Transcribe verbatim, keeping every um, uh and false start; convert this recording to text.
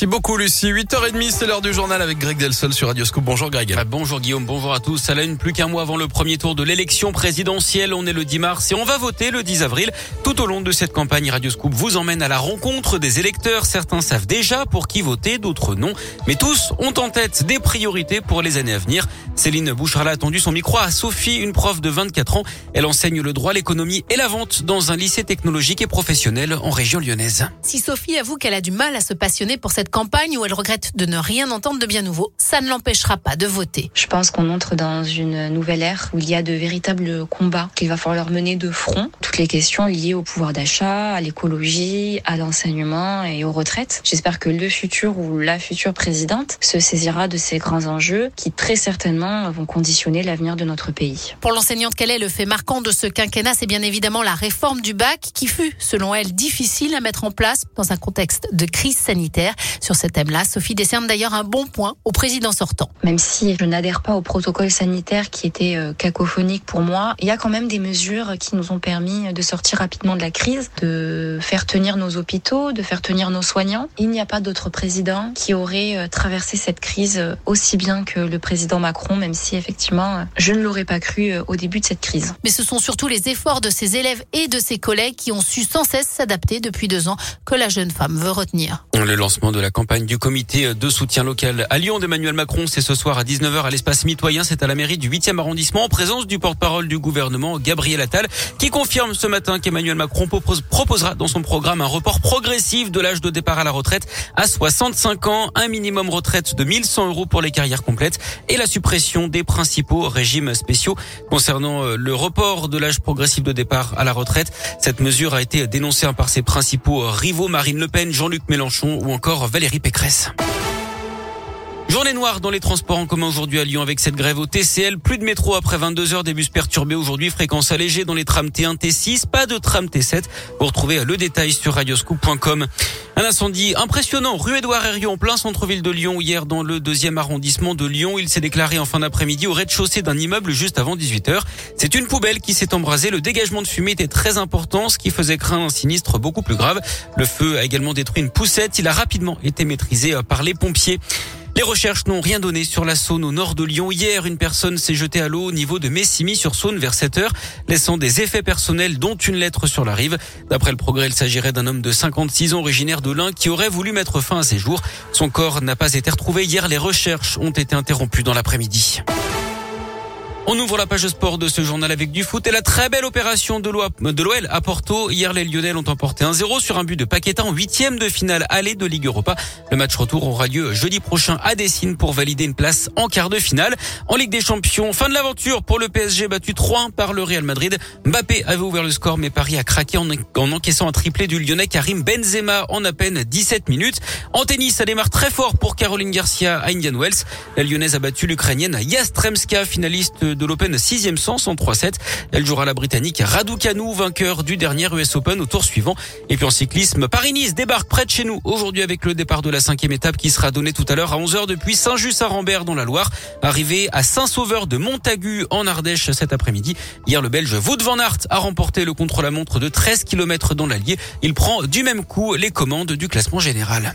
Merci beaucoup Lucie. huit heures trente, c'est l'heure du journal avec Greg Delsol sur Radio-Scoop. Bonjour Greg. Ah, bonjour Guillaume, bonjour à tous. À la une, plus qu'un mois avant le premier tour de l'élection présidentielle. On est le dix mars et on va voter le dix avril. Tout au long de cette campagne, Radio-Scoop vous emmène à la rencontre des électeurs. Certains savent déjà pour qui voter, d'autres non. Mais tous ont en tête des priorités pour les années à venir. Céline Bouchard a tendu son micro à Sophie, une prof de vingt-quatre ans. Elle enseigne le droit, l'économie et la vente dans un lycée technologique et professionnel en région lyonnaise. Si Sophie avoue qu'elle a du mal à se passionner pour cette campagne où elle regrette de ne rien entendre de bien nouveau, ça ne l'empêchera pas de voter. Je pense qu'on entre dans une nouvelle ère où il y a de véritables combats qu'il va falloir mener de front. Toutes les questions liées au pouvoir d'achat, à l'écologie, à l'enseignement et aux retraites. J'espère que le futur ou la future présidente se saisira de ces grands enjeux qui très certainement vont conditionner l'avenir de notre pays. Pour l'enseignante qu'elle est, le fait marquant de ce quinquennat, c'est bien évidemment la réforme du bac qui fut, selon elle, difficile à mettre en place dans un contexte de crise sanitaire. Sur ce thème-là, Sophie décerne d'ailleurs un bon point au président sortant. Même si je n'adhère pas au protocole sanitaire qui était cacophonique pour moi, il y a quand même des mesures qui nous ont permis de sortir rapidement de la crise, de faire tenir nos hôpitaux, de faire tenir nos soignants. Il n'y a pas d'autre président qui aurait traversé cette crise aussi bien que le président Macron, même si effectivement je ne l'aurais pas cru au début de cette crise. Mais ce sont surtout les efforts de ses élèves et de ses collègues qui ont su sans cesse s'adapter depuis deux ans que la jeune femme veut retenir. Le lancement de la campagne du comité de soutien local à Lyon d'Emmanuel Macron, c'est ce soir à dix-neuf heures à l'espace mitoyen, c'est à la mairie du huitième arrondissement, en présence du porte-parole du gouvernement Gabriel Attal, qui confirme ce matin qu'Emmanuel Macron proposera dans son programme un report progressif de l'âge de départ à la retraite à soixante-cinq ans, un minimum retraite de mille cent euros pour les carrières complètes et la suppression des principaux régimes spéciaux. Concernant le report de l'âge progressif de départ à la retraite, cette mesure a été dénoncée par ses principaux rivaux, Marine Le Pen, Jean-Luc Mélenchon ou encore Valérie Pécresse. Journée noire dans les transports en commun aujourd'hui à Lyon avec cette grève au T C L. Plus de métro après vingt-deux heures, des bus perturbés aujourd'hui, fréquence allégée dans les trams T un, T six, pas de tram T sept. Vous retrouvez le détail sur radio scoop point com. Un incendie impressionnant rue Edouard Herriot en plein centre-ville de Lyon hier dans le deuxième arrondissement de Lyon. Il s'est déclaré en fin d'après-midi au rez-de-chaussée d'un immeuble juste avant dix-huit heures. C'est une poubelle qui s'est embrasée. Le dégagement de fumée était très important, ce qui faisait craindre un sinistre beaucoup plus grave. Le feu a également détruit une poussette. Il a rapidement été maîtrisé par les pompiers. Les recherches n'ont rien donné sur la Saône au nord de Lyon. Hier, une personne s'est jetée à l'eau au niveau de Messimy-sur-Saône vers sept heures, laissant des effets personnels dont une lettre sur la rive. D'après Le Progrès, il s'agirait d'un homme de cinquante-six ans originaire de Lins qui aurait voulu mettre fin à ses jours. Son corps n'a pas été retrouvé. Hier, les recherches ont été interrompues dans l'après-midi. On ouvre la page sport de ce journal avec du foot et la très belle opération de l'O L à Porto. Hier, les Lyonnais ont emporté un zéro sur un but de Paquetá en huitième de finale aller de Ligue Europa. Le match retour aura lieu jeudi prochain à Décines pour valider une place en quart de finale. En Ligue des Champions, fin de l'aventure pour le P S G battu trois un par le Real Madrid. Mbappé avait ouvert le score mais Paris a craqué en encaissant un triplé du Lyonnais Karim Benzema en à peine dix-sept minutes. En tennis, ça démarre très fort pour Caroline Garcia à Indian Wells. La Lyonnaise a battu l'Ukrainienne Yastremska, finaliste de l'Open sixième sens en trois sept. Elle jouera la Britannique Raducanu, vainqueur du dernier U S Open au tour suivant. Et puis en cyclisme, Paris-Nice débarque près de chez nous aujourd'hui avec le départ de la cinquième étape qui sera donnée tout à l'heure à onze heures depuis Saint-Just-Saint-Rambert dans la Loire. Arrivée à Saint-Sauveur-de-Montagu en Ardèche cet après-midi. Hier, le Belge Wout van Aert a remporté le contre-la-montre de treize kilomètres dans l'Allier. Il prend du même coup les commandes du classement général.